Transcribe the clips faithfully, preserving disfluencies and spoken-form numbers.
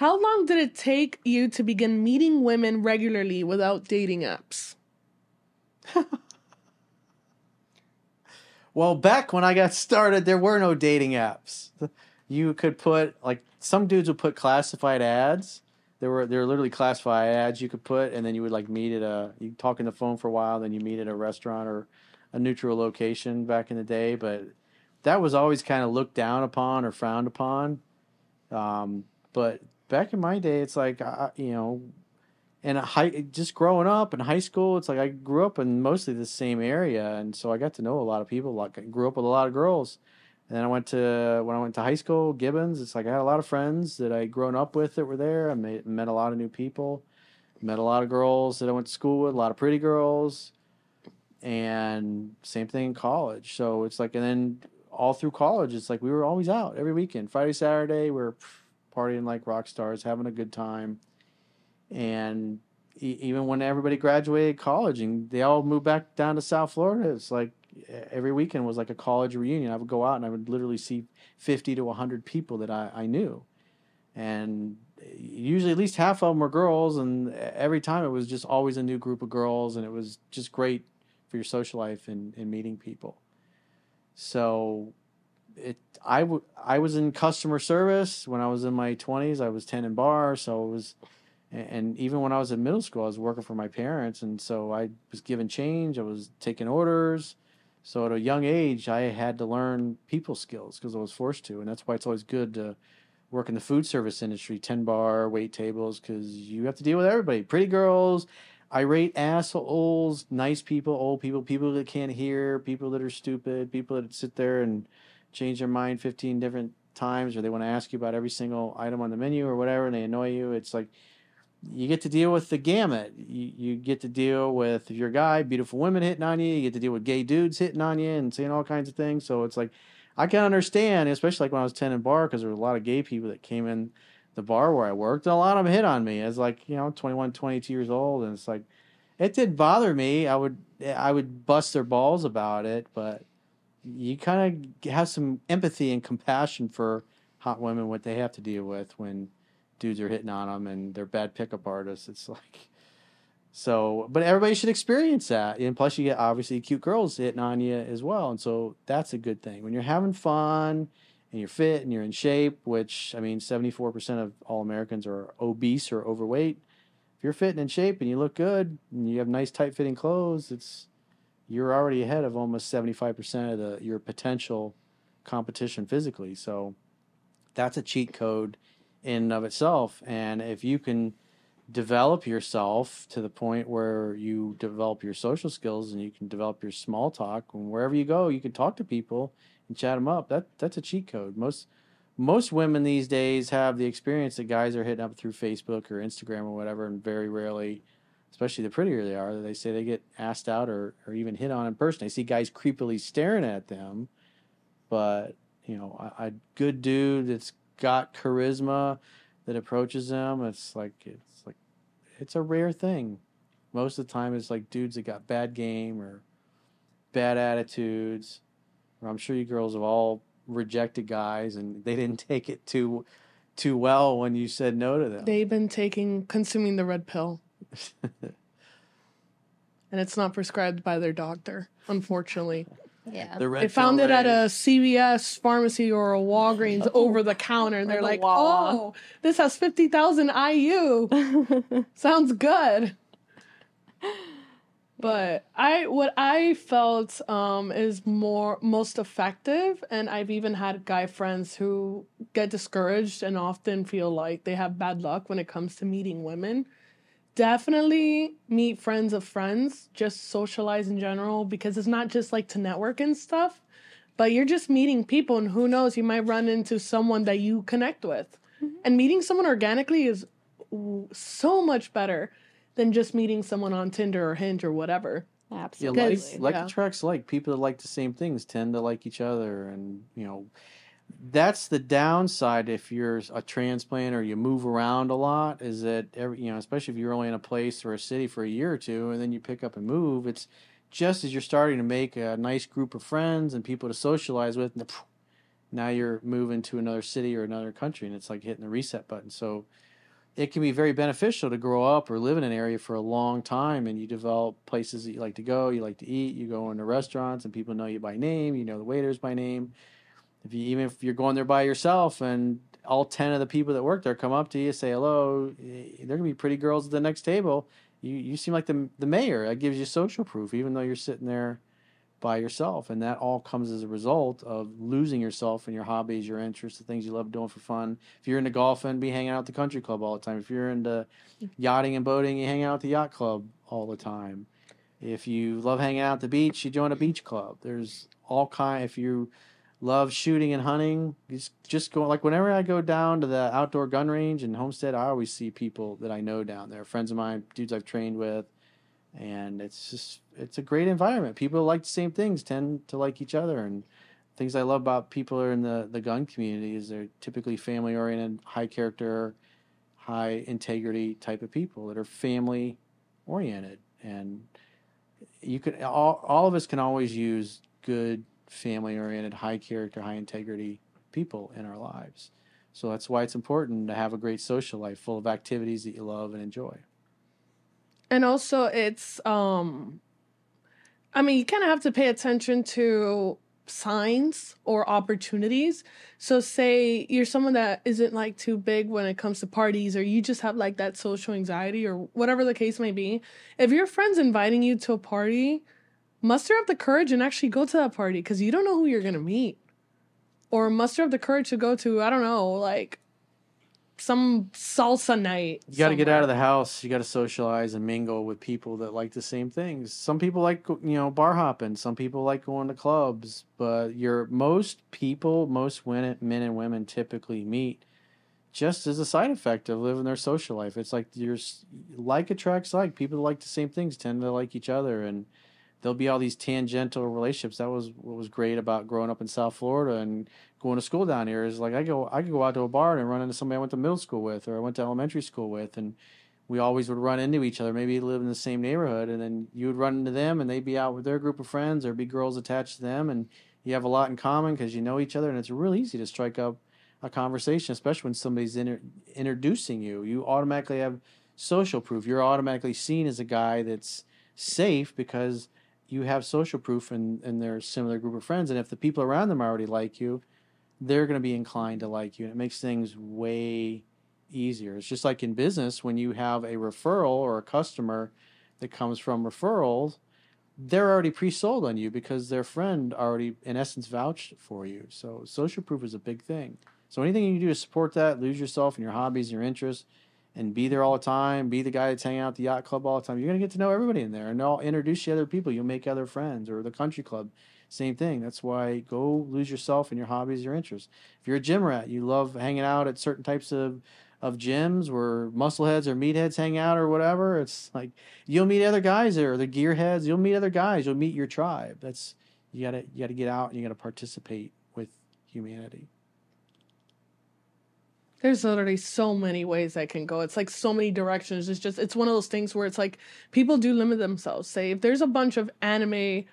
How long did it take you to begin meeting women regularly without dating apps? Well, back when I got started, there were no dating apps. You could put, like, some dudes would put classified ads. There were there were literally classified ads you could put, and then you would, like, meet at a, you talk on the phone for a while, then you meet at a restaurant or a neutral location back in the day. But that was always kind of looked down upon or frowned upon. Um, but back in my day, it's like, I, you know, and a high, just growing up in high school, it's like I grew up in mostly the same area. And so I got to know a lot of people. Like, I grew up with a lot of girls. And then I went to, when I went to high school, Gibbons, it's like I had a lot of friends that I had grown up with that were there. I made, met a lot of new people, met a lot of girls that I went to school with, a lot of pretty girls. And same thing in college. So it's like, and then all through college, it's like we were always out every weekend. Friday, Saturday, we were partying like rock stars, having a good time. And e even when everybody graduated college and they all moved back down to South Florida, it's like every weekend was like a college reunion. I would go out and I would literally see fifty to a hundred people that I, I knew. And usually at least half of them were girls. And every time it was just always a new group of girls. And it was just great for your social life and, and meeting people. So it, I, w I was in customer service when I was in my twenties. I was tending bar. So it was... And even when I was in middle school, I was working for my parents. And so I was given change. I was taking orders. So at a young age, I had to learn people skills because I was forced to. And that's why it's always good to work in the food service industry, ten bar, wait tables, because you have to deal with everybody. Pretty girls, irate assholes, nice people, old people, people that can't hear, people that are stupid, people that sit there and change their mind fifteen different times, or they want to ask you about every single item on the menu or whatever, and they annoy you. It's like... You get to deal with the gamut. You, you get to deal with, if you're a guy, beautiful women hitting on you. You get to deal with gay dudes hitting on you and saying all kinds of things. So it's like, I can understand, especially like when I was tending bar, because there were a lot of gay people that came in the bar where I worked, and a lot of them hit on me. I was like, you know, twenty-one, twenty-two years old, and it's like, it didn't bother me. I would, I would bust their balls about it, but you kind of have some empathy and compassion for hot women, what they have to deal with when dudes are hitting on them and they're bad pickup artists. It's like, so, but everybody should experience that. And plus you get obviously cute girls hitting on you as well. And so that's a good thing when you're having fun and you're fit and you're in shape, which, I mean, seventy-four percent of all Americans are obese or overweight. If you're fit and in shape and you look good and you have nice tight fitting clothes, it's, you're already ahead of almost seventy-five percent of the, your potential competition physically. So that's a cheat code in and of itself. And if you can develop yourself to the point where you develop your social skills and you can develop your small talk, and wherever you go you can talk to people and chat them up, that that's a cheat code. Most most women these days have the experience that guys are hitting up through Facebook or Instagram or whatever, and very rarely, especially the prettier they are, they say they get asked out or, or even hit on in person. They see guys creepily staring at them. But you know, a, a good dude that's got charisma that approaches them, it's like it's like it's a rare thing. Most of the time it's like dudes that got bad game or bad attitudes, or I'm sure you girls have all rejected guys and they didn't take it too too well when you said no to them. They've been taking consuming the red pill and it's not prescribed by their doctor, unfortunately. Yeah, they found it at a C V S pharmacy or a Walgreens over the counter, and they're like, "Oh, this has fifty thousand I U. Sounds good." But I, what I felt um, is more most effective, and I've even had guy friends who get discouraged and often feel like they have bad luck when it comes to meeting women. Definitely meet friends of friends, just socialize in general, because it's not just like to network and stuff, but you're just meeting people, and who knows, you might run into someone that you connect with. Mm-hmm. And meeting someone organically is so much better than just meeting someone on Tinder or Hinge or whatever. Absolutely. Yeah, like, like yeah. attracts like. People that like the same things tend to like each other, and you know, that's the downside if you're a transplant or you move around a lot, is that every, you know, especially if you're only in a place or a city for a year or two and then you pick up and move, it's just as you're starting to make a nice group of friends and people to socialize with, and now you're moving to another city or another country, and it's like hitting the reset button. So it can be very beneficial to grow up or live in an area for a long time, and you develop places that you like to go, you like to eat, you go into restaurants and people know you by name, you know the waiters by name. If you, even if you're going there by yourself and all ten of the people that work there come up to you, say hello, they're going to be pretty girls at the next table. You you seem like the the mayor. That gives you social proof, even though you're sitting there by yourself. And that all comes as a result of losing yourself in your hobbies, your interests, the things you love doing for fun. If you're into golfing, be hanging out at the country club all the time. If you're into yachting and boating, you hang out at the yacht club all the time. If you love hanging out at the beach, you join a beach club. There's all kind. If you love shooting and hunting, just just go. Like whenever I go down to the outdoor gun range in Homestead, I always see people that I know down there, friends of mine, dudes I've trained with. And it's just, it's a great environment. People like the same things, tend to like each other. And things I love about people are in the, the gun community is they're typically family oriented, high character, high integrity type of people that are family oriented. And you could, all, all of us can always use good, family oriented, high character, high integrity people in our lives. So that's why it's important to have a great social life full of activities that you love and enjoy. And also it's, um, I mean, you kind of have to pay attention to signs or opportunities. So say you're someone that isn't like too big when it comes to parties, or you just have like that social anxiety or whatever the case may be. If your friend's inviting you to a party, muster up the courage and actually go to that party, because you don't know who you're going to meet. Or muster up the courage to go to, I don't know, like some salsa night. You got to get out of the house. You got to socialize and mingle with people that like the same things. Some people like, you know, bar hopping. Some people like going to clubs. But your most people, most men and women typically meet just as a side effect of living their social life. It's like you're, like attracts like. People that like the same things tend to like each other, and there'll be all these tangential relationships. That was what was great about growing up in South Florida and going to school down here, is like I go, I could go out to a bar and run into somebody I went to middle school with, or I went to elementary school with, and we always would run into each other. Maybe live in the same neighborhood, and then you would run into them, and they'd be out with their group of friends, or be girls attached to them, and you have a lot in common because you know each other, and it's real easy to strike up a conversation, especially when somebody's inter- introducing you. You automatically have social proof. You're automatically seen as a guy that's safe because you have social proof in, in their similar group of friends. And if the people around them already like you, they're going to be inclined to like you. And it makes things way easier. It's just like in business, when you have a referral or a customer that comes from referrals, they're already pre-sold on you because their friend already, in essence, vouched for you. So social proof is a big thing. So anything you can do to support that, lose yourself in your hobbies and your interests, and be there all the time, be the guy that's hanging out at the yacht club all the time, you're going to get to know everybody in there, and they'll introduce you to other people. You'll make other friends. Or the country club, same thing. That's why go lose yourself in your hobbies, your interests. If you're a gym rat, you love hanging out at certain types of, of gyms where muscleheads or meatheads hang out or whatever. It's like you'll meet other guys there, or the gearheads. You'll meet other guys. You'll meet your tribe. That's you gotta you gotta get out and you gotta participate with humanity. There's literally so many ways I can go. It's like so many directions. It's just, it's one of those things where it's like people do limit themselves. Say if there's a bunch of anime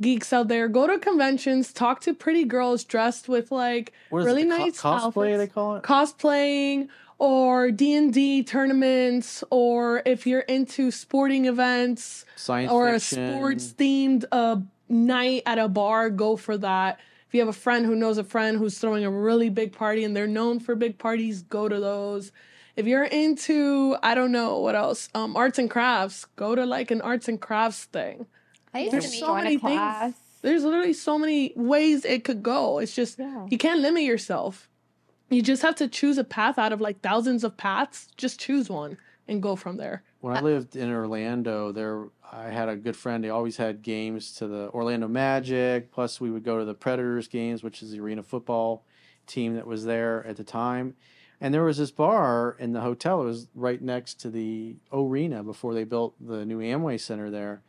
geeks out there, go to conventions, talk to pretty girls dressed with like really nice outfits. Cosplay, they call it? Cosplaying, or D and D tournaments, or if you're into sporting events, science or fiction, a sports-themed uh, night at a bar, go for that. If you have a friend who knows a friend who's throwing a really big party and they're known for big parties, go to those. If you're into, I don't know, what else, um, arts and crafts, go to like an arts and crafts thing. I used There's to be so many class. things. There's literally so many ways it could go. It's just, yeah. You can't limit yourself. You just have to choose a path out of like thousands of paths. Just choose one and go from there. When I lived in Orlando, there I had a good friend. He always had games to the Orlando Magic. Plus, we would go to the Predators games, which is the arena football team that was there at the time. And there was this bar in the hotel. It was right next to the arena before they built the new Amway Center there.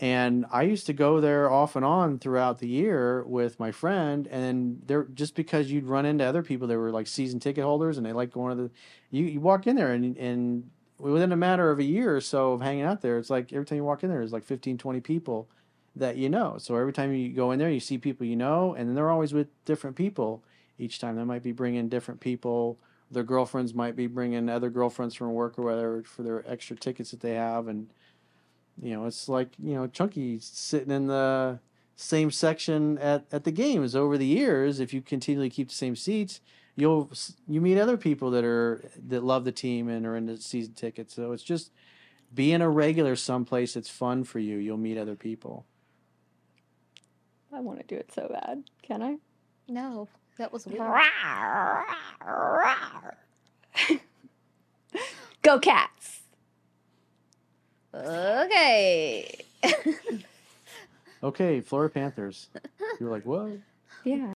And I used to go there off and on throughout the year with my friend. And there, just because you'd run into other people that were like season ticket holders and they like going to the you, – you walk in there and and – within a matter of a year or so of hanging out there, it's like every time you walk in there, there's like fifteen, twenty people that you know. So every time you go in there, you see people you know, and they're always with different people each time. They might be bringing different people their girlfriends might be bringing other girlfriends from work or whatever for their extra tickets that they have. And, you know, it's like, you know, Chunky sitting in the same section at, at the games. Over the years, if you continually keep the same seats, you'll, you meet other people that are, that love the team and are into season tickets. So it's just being a regular someplace. It's fun for you. You'll meet other people. I want to do it so bad. Can I? No, that was weird. Go Cats. Okay. Okay, Florida Panthers. You were like, what? Yeah.